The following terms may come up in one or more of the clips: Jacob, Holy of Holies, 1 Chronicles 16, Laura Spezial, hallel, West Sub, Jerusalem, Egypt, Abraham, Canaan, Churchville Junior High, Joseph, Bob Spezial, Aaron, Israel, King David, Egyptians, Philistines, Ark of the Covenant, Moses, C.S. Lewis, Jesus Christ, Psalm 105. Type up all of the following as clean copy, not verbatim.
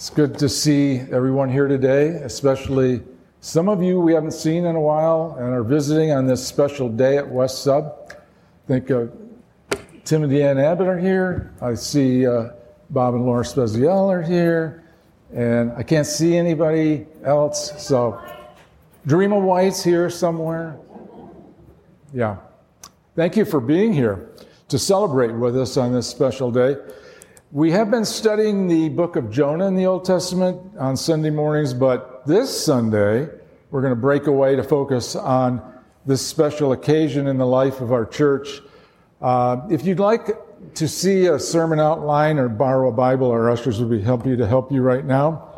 It's good to see everyone here today, especially some of you we haven't seen in a while and are visiting on this special day at West Sub. I think Timothy and Abbott are here. I see Bob and Laura Spezial are here. And I can't see anybody else, so Dreama White's here somewhere. Yeah. Thank you for being here to celebrate with us on this special day. We have been studying the book of Jonah in the Old Testament on Sunday mornings, but this Sunday we're going to break away to focus on this special occasion in the life of our church. If you'd like to see a sermon outline or borrow a Bible, our ushers would be happy to help you right now.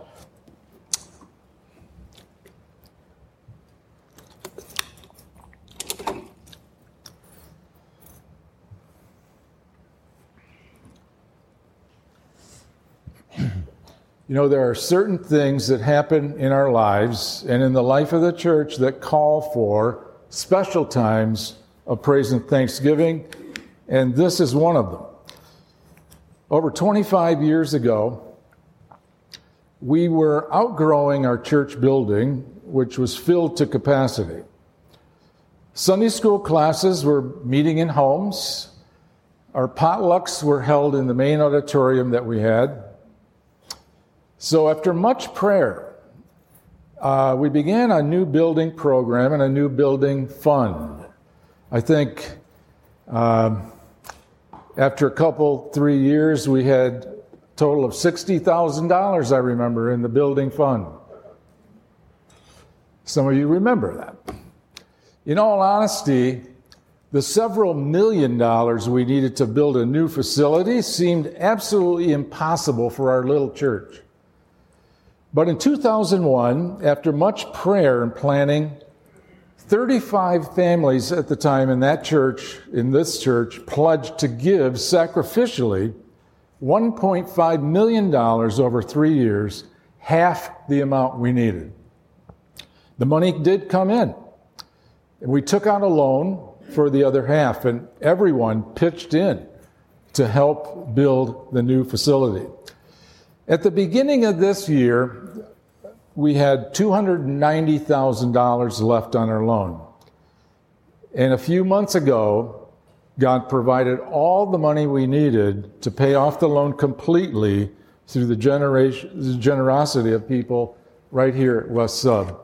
You know, there are certain things that happen in our lives and in the life of the church that call for special times of praise and thanksgiving, and this is one of them. Over 25 years ago, we were outgrowing our church building, which was filled to capacity. Sunday school classes were meeting in homes. Our potlucks were held in the main auditorium that we had. So after much prayer, we began a new building program and a new building fund. I think after a couple, 3 years, we had a total of $60,000, I remember, in the building fund. Some of you remember that. In all honesty, the several $1 million we needed to build a new facility seemed absolutely impossible for our little church. But in 2001, after much prayer and planning, 35 families at the time in that church, in this church, pledged to give sacrificially $1.5 million over 3 years, half the amount we needed. The money did come in. We took out a loan for the other half, and everyone pitched in to help build the new facility. At the beginning of this year, we had $290,000 left on our loan. And a few months ago, God provided all the money we needed to pay off the loan completely through the generosity of people right here at West Sub.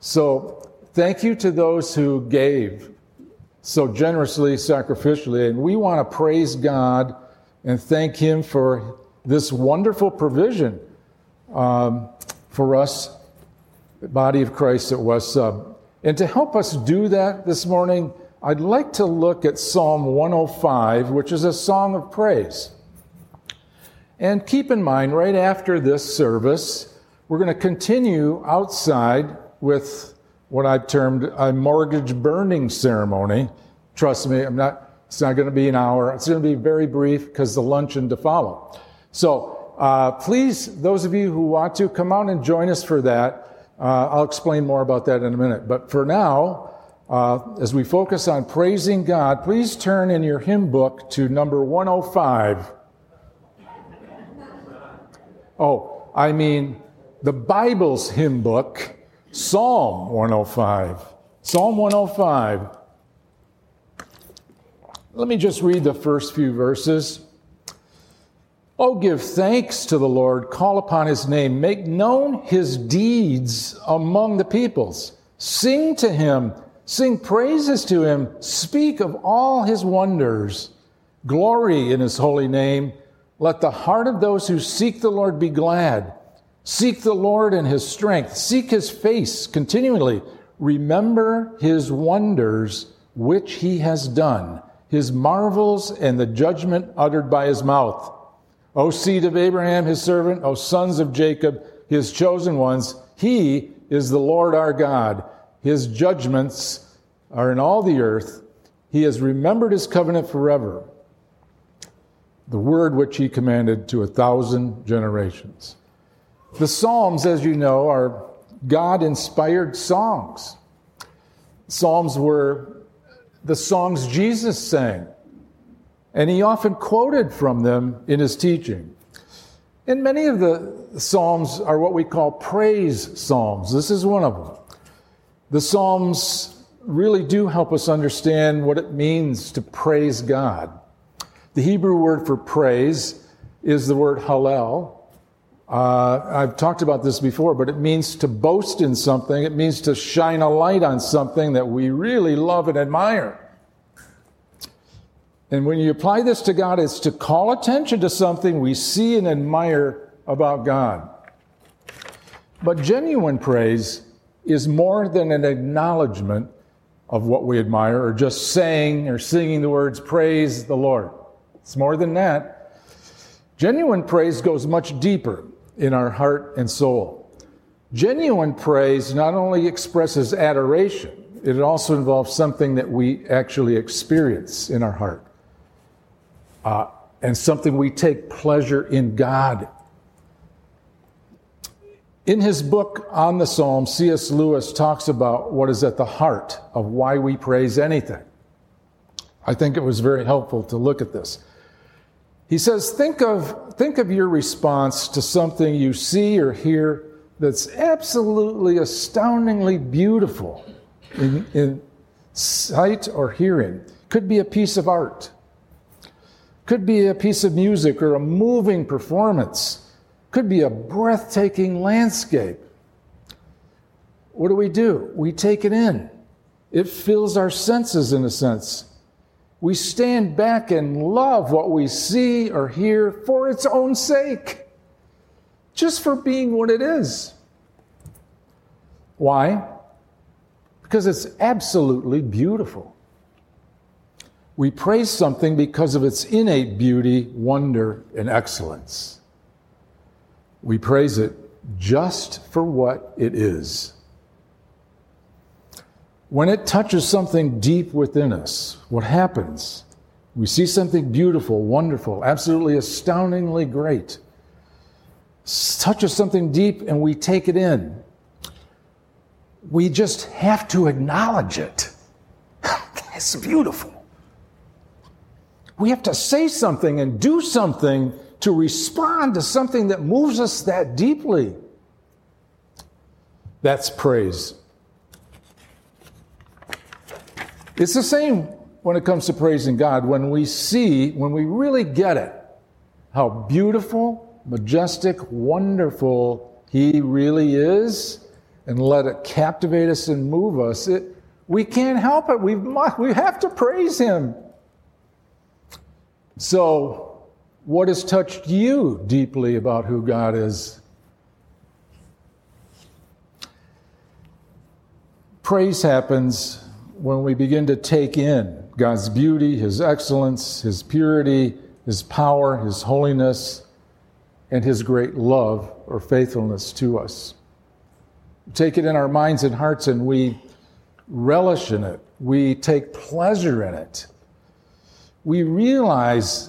So thank you to those who gave so generously, sacrificially. And we want to praise God and thank Him for this wonderful provision for us, the body of Christ at West Sub. And to help us do that this morning, I'd like to look at Psalm 105, which is a song of praise. And keep in mind, right after this service, we're going to continue outside with what I've termed a mortgage burning ceremony. Trust me, it's not going to be an hour. It's going to be very brief because the luncheon to follow. So please, those of you who want to, come out and join us for that. I'll explain more about that in a minute. But for now, as we focus on praising God, please turn in your hymn book to number 105. Oh, I mean the Bible's hymn book, Psalm 105. Psalm 105. Let me just read the first few verses. Oh, give thanks to the Lord, call upon His name, make known His deeds among the peoples. Sing to Him, sing praises to Him, speak of all His wonders. Glory in His holy name. Let the heart of those who seek the Lord be glad. Seek the Lord in His strength. Seek His face continually. Remember His wonders which He has done, His marvels and the judgment uttered by His mouth. O seed of Abraham, His servant, O sons of Jacob, His chosen ones, He is the Lord our God. His judgments are in all the earth. He has remembered His covenant forever, the word which He commanded to 1,000 generations. The Psalms, as you know, are God-inspired songs. Psalms were the songs Jesus sang, and He often quoted from them in His teaching. And many of the Psalms are what we call praise Psalms. This is one of them. The Psalms really do help us understand what it means to praise God. The Hebrew word for praise is the word hallel. I've talked about this before, but it means to boast in something. It means to shine a light on something that we really love and admire. And when you apply this to God, it's to call attention to something we see and admire about God. But genuine praise is more than an acknowledgement of what we admire, or just saying or singing the words, praise the Lord. It's more than that. Genuine praise goes much deeper in our heart and soul. Genuine praise not only expresses adoration, it also involves something that we actually experience in our heart. And something we take pleasure in God. In his book on the Psalms, C.S. Lewis talks about what is at the heart of why we praise anything. I think it was very helpful to look at this. He says, think of your response to something you see or hear that's absolutely astoundingly beautiful in sight or hearing. Could be a piece of art. Could be a piece of music or a moving performance. Could be a breathtaking landscape. What do? We take it in. It fills our senses in a sense. We stand back and love what we see or hear for its own sake. Just for being what it is. Why? Because it's absolutely beautiful. We praise something because of its innate beauty, wonder, and excellence. We praise it just for what it is. When it touches something deep within us, what happens? We see something beautiful, wonderful, absolutely astoundingly great. It touches something deep and we take it in. We just have to acknowledge it. That's beautiful. We have to say something and do something to respond to something that moves us that deeply. That's praise. It's the same when it comes to praising God. When we really get it, how beautiful, majestic, wonderful He really is, and let it captivate us and move us, we can't help it. We have to praise Him. So, what has touched you deeply about who God is? Praise happens when we begin to take in God's beauty, His excellence, His purity, His power, His holiness, and His great love or faithfulness to us. Take it in our minds and hearts, and we relish in it. We take pleasure in it. We realize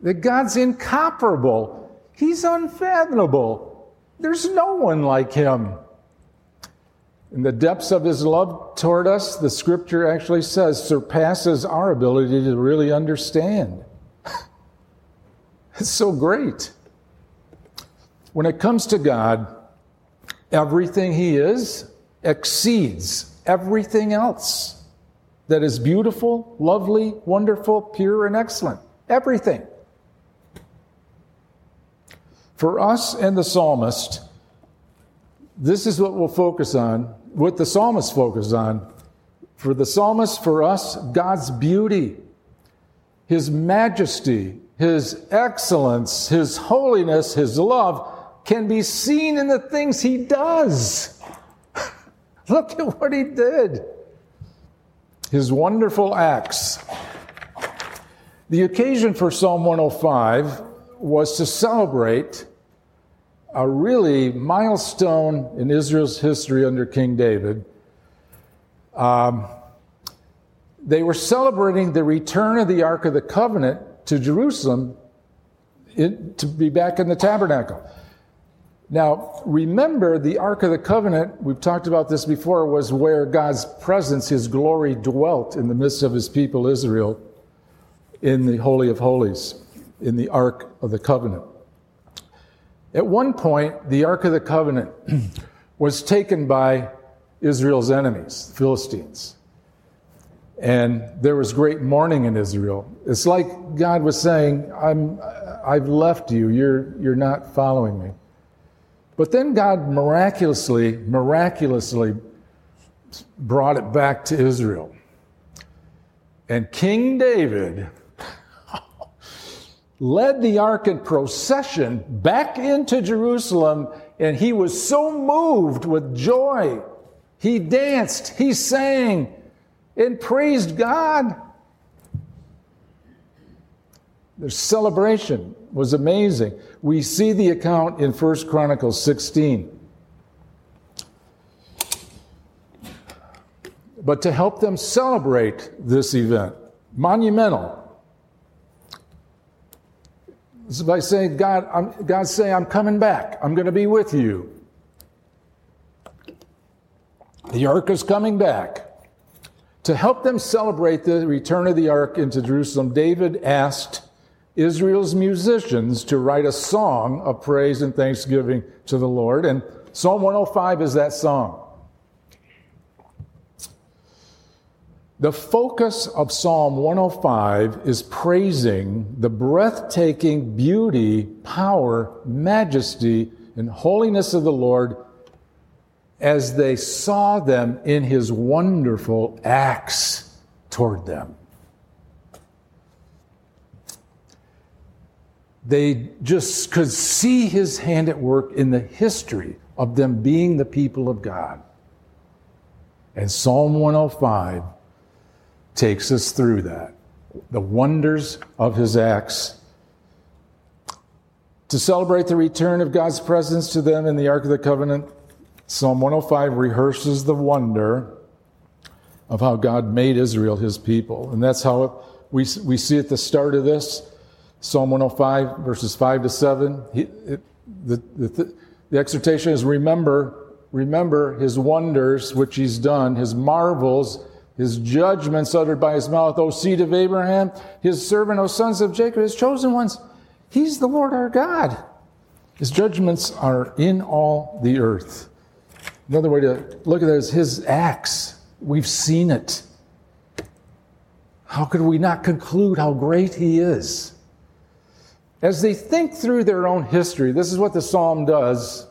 that God's incomparable. He's unfathomable. There's no one like Him. In the depths of His love toward us, the Scripture actually says, surpasses our ability to really understand. It's so great. When it comes to God, everything He is exceeds everything else that is beautiful, lovely, wonderful, pure, and excellent. Everything. For us and the psalmist, this is what we'll focus on, what the psalmist focused on. For the psalmist, for us, God's beauty, His majesty, His excellence, His holiness, His love, can be seen in the things He does. Look at what He did. His wonderful acts. The occasion for Psalm 105 was to celebrate a really milestone in Israel's history under King David. They were celebrating the return of the Ark of the Covenant to Jerusalem to be back in the tabernacle. Now, remember, the Ark of the Covenant, we've talked about this before, was where God's presence, His glory, dwelt in the midst of His people Israel in the Holy of Holies, in the Ark of the Covenant. At one point, the Ark of the Covenant was taken by Israel's enemies, the Philistines. And there was great mourning in Israel. It's like God was saying, I've left you, you're not following me. But then God miraculously brought it back to Israel. And King David led the ark in procession back into Jerusalem, and he was so moved with joy. He danced, he sang, and praised God. Their celebration was amazing. We see the account in 1 Chronicles 16. But to help them celebrate this event, monumental, it's by saying, God say, I'm coming back. I'm going to be with you. The ark is coming back. To help them celebrate the return of the ark into Jerusalem, David asked Israel's musicians to write a song of praise and thanksgiving to the Lord. And Psalm 105 is that song. The focus of Psalm 105 is praising the breathtaking beauty, power, majesty, and holiness of the Lord as they saw them in his wonderful acts toward them. They just could see his hand at work in the history of them being the people of God. And Psalm 105 takes us through that, the wonders of his acts. To celebrate the return of God's presence to them in the Ark of the Covenant, Psalm 105 rehearses the wonder of how God made Israel his people. And that's how we see at the start of this, Psalm 105, verses 5 to 7. The exhortation is, remember his wonders which he's done, his marvels, his judgments uttered by his mouth, O seed of Abraham, his servant, O sons of Jacob, his chosen ones. He's the Lord our God. His judgments are in all the earth. Another way to look at that is his acts. We've seen it. How could we not conclude how great he is? As they think through their own history, this is what the psalm does.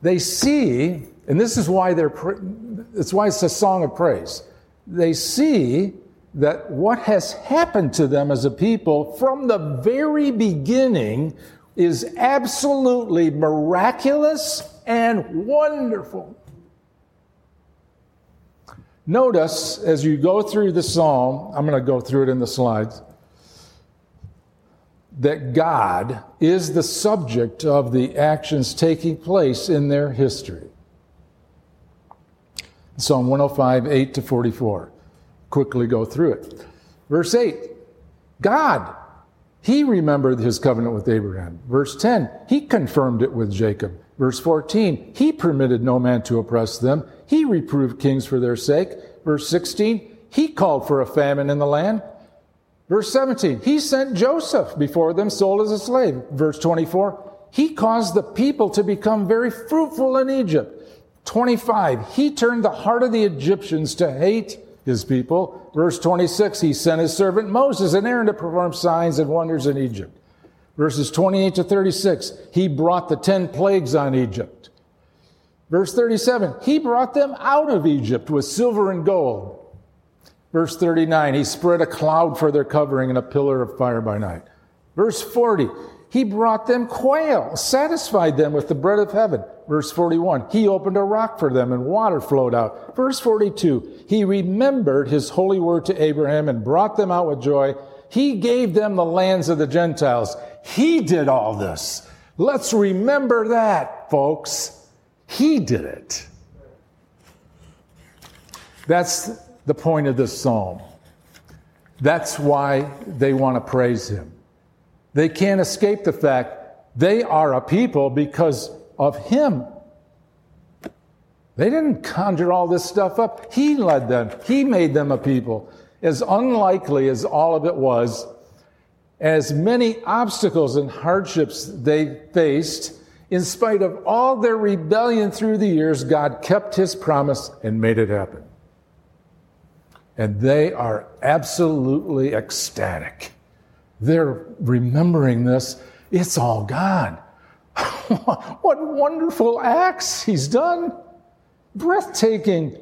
They see, and this is why it's a song of praise. They see that what has happened to them as a people from the very beginning is absolutely miraculous and wonderful. Notice, as you go through the psalm, I'm going to go through it in the slides, that God is the subject of the actions taking place in their history. Psalm 105, 8 to 44. Quickly go through it. Verse 8, God, he remembered his covenant with Abraham. Verse 10, he confirmed it with Jacob. Verse 14, he permitted no man to oppress them. He reproved kings for their sake. Verse 16, he called for a famine in the land. Verse 17, he sent Joseph before them, sold as a slave. Verse 24, he caused the people to become very fruitful in Egypt. 25, he turned the heart of the Egyptians to hate his people. Verse 26, he sent his servant Moses and Aaron to perform signs and wonders in Egypt. Verses 28 to 36, he brought the 10 plagues on Egypt. Verse 37, he brought them out of Egypt with silver and gold. Verse 39, he spread a cloud for their covering and a pillar of fire by night. Verse 40, he brought them quail, satisfied them with the bread of heaven. Verse 41, he opened a rock for them and water flowed out. Verse 42, he remembered his holy word to Abraham and brought them out with joy. He gave them the lands of the Gentiles. He did all this. Let's remember that, folks. He did it. That's the point of this psalm. That's why they want to praise him. They can't escape the fact they are a people because of him. They didn't conjure all this stuff up. He led them. He made them a people. As unlikely as all of it was, as many obstacles and hardships they faced, in spite of all their rebellion through the years, God kept his promise and made it happen. And they are absolutely ecstatic. They're remembering this. It's all God. What wonderful acts he's done. Breathtaking.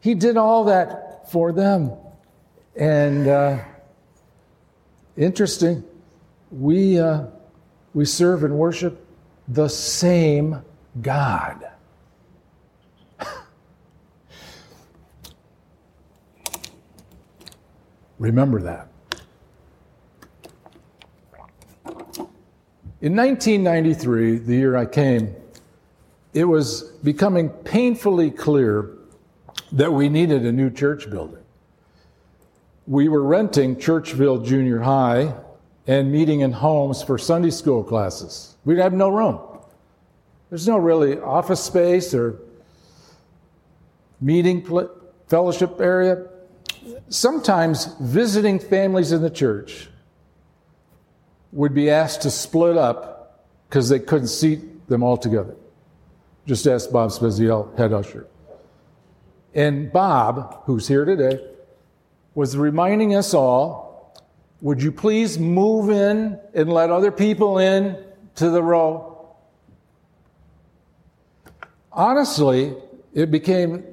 He did all that for them. And interesting, we serve and worship the same God. Remember that. In 1993, the year I came, it was becoming painfully clear that we needed a new church building. We were renting Churchville Junior High and meeting in homes for Sunday school classes. We'd have no room. There's no really office space or meeting fellowship area. Sometimes visiting families in the church would be asked to split up because they couldn't seat them all together. Just ask Bob Spezial, head usher. And Bob, who's here today, was reminding us all, would you please move in and let other people in to the row? Honestly, it became...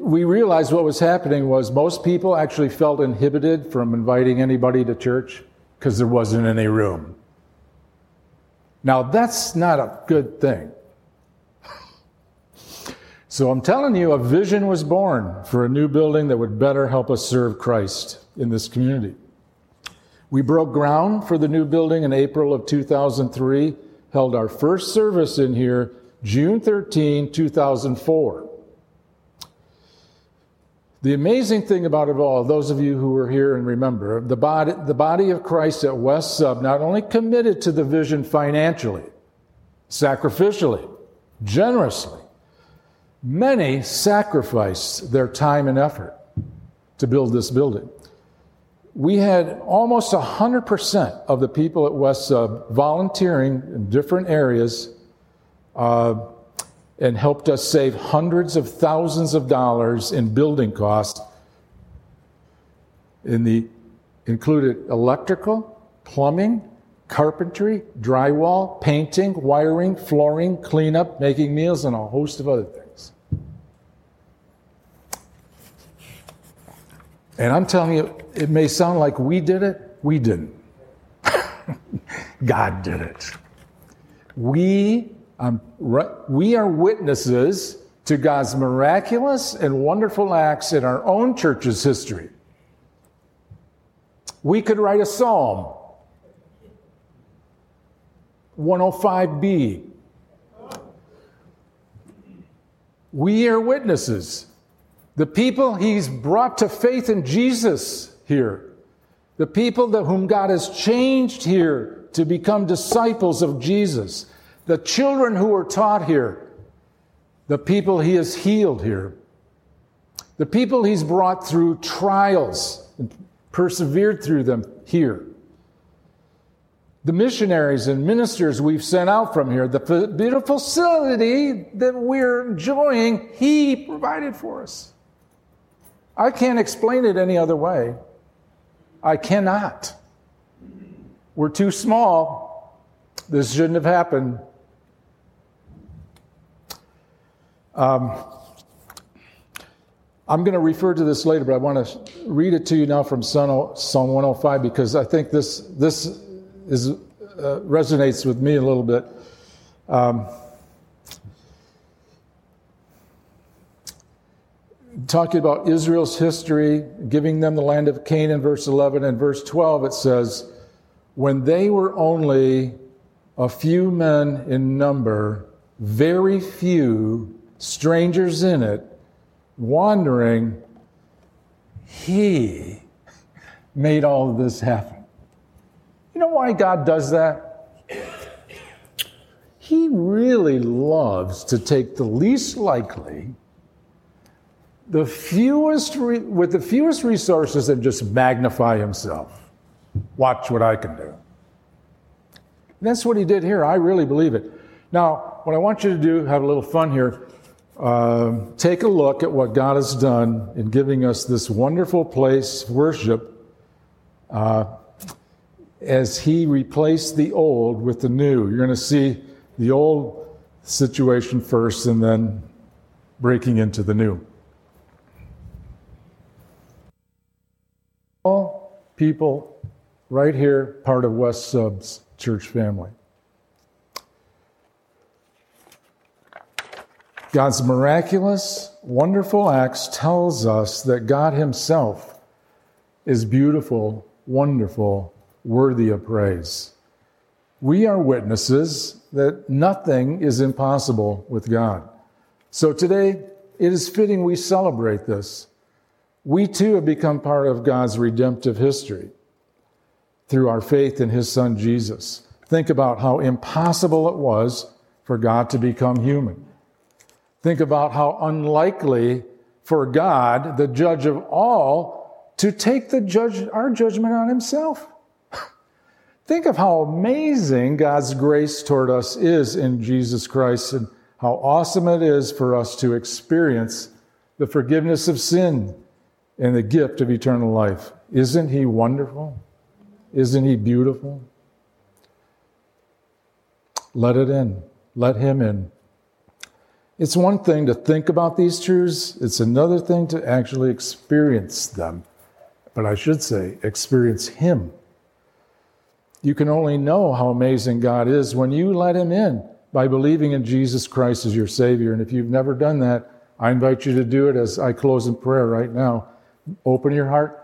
we realized what was happening was most people actually felt inhibited from inviting anybody to church because there wasn't any room. Now, that's not a good thing. So I'm telling you, a vision was born for a new building that would better help us serve Christ in this community. We broke ground for the new building in April of 2003, held our first service in here June 13, 2004. The amazing thing about it all, those of you who were here and remember, the body of Christ at West Sub not only committed to the vision financially, sacrificially, generously, many sacrificed their time and effort to build this building. We had almost 100% of the people at West Sub volunteering in different areas and helped us save hundreds of thousands of dollars in building costs, included electrical, plumbing, carpentry, drywall, painting, wiring, flooring, cleanup, making meals, and a host of other things. And I'm telling you, it may sound like we did it. We didn't. God did it. We are witnesses to God's miraculous and wonderful acts in our own church's history. We could write a psalm, 105B. We are witnesses. The people he's brought to faith in Jesus here, the people whom God has changed here to become disciples of Jesus, the children who were taught here, the people he has healed here, the people he's brought through trials and persevered through them here, the missionaries and ministers we've sent out from here, the beautiful facility that we're enjoying, he provided for us. I can't explain it any other way. I cannot. We're too small. This shouldn't have happened. I'm going to refer to this later, but I want to read it to you now from Psalm 105 because I think this resonates with me a little bit. Talking about Israel's history, giving them the land of Canaan, verse 11, and verse 12, it says, when they were only a few men in number, very few strangers in it, wandering, he made all of this happen. You know why God does that? He really loves to take the least likely, with the fewest resources, and just magnify himself. Watch what I can do. And that's what he did here. I really believe it. Now, what I want you to do, have a little fun here. Take a look at what God has done in giving us this wonderful place of worship as he replaced the old with the new. You're going to see the old situation first and then breaking into the new. All people right here, part of West Sub's church family. God's miraculous, wonderful acts tells us that God himself is beautiful, wonderful, worthy of praise. We are witnesses that nothing is impossible with God. So today, it is fitting we celebrate this. We too have become part of God's redemptive history through our faith in his son Jesus. Think about how impossible it was for God to become human. Think about how unlikely for God, the judge of all, to take our judgment on himself. Think of how amazing God's grace toward us is in Jesus Christ and how awesome it is for us to experience the forgiveness of sin and the gift of eternal life. Isn't he wonderful? Isn't he beautiful? Let it in. Let him in. It's one thing to think about these truths. It's another thing to actually experience them. But I should say, experience him. You can only know how amazing God is when you let him in by believing in Jesus Christ as your Savior. And if you've never done that, I invite you to do it as I close in prayer right now. Open your heart.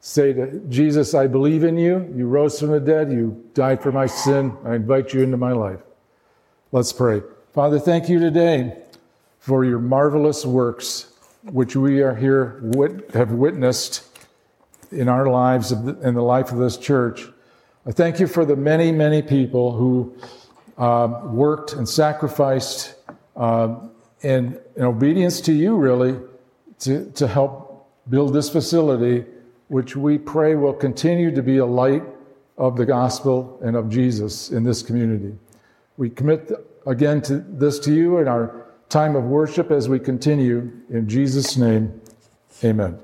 Say to Jesus, I believe in you. You rose from the dead. You died for my sin. I invite you into my life. Let's pray. Father, thank you today for your marvelous works, which we are here have witnessed in our lives and the life of this church. I thank you for the many, many people who worked and sacrificed in obedience to you, really, to help build this facility, which we pray will continue to be a light of the gospel and of Jesus in this community. We commit again to you in our time of worship as we continue. In Jesus' name, amen.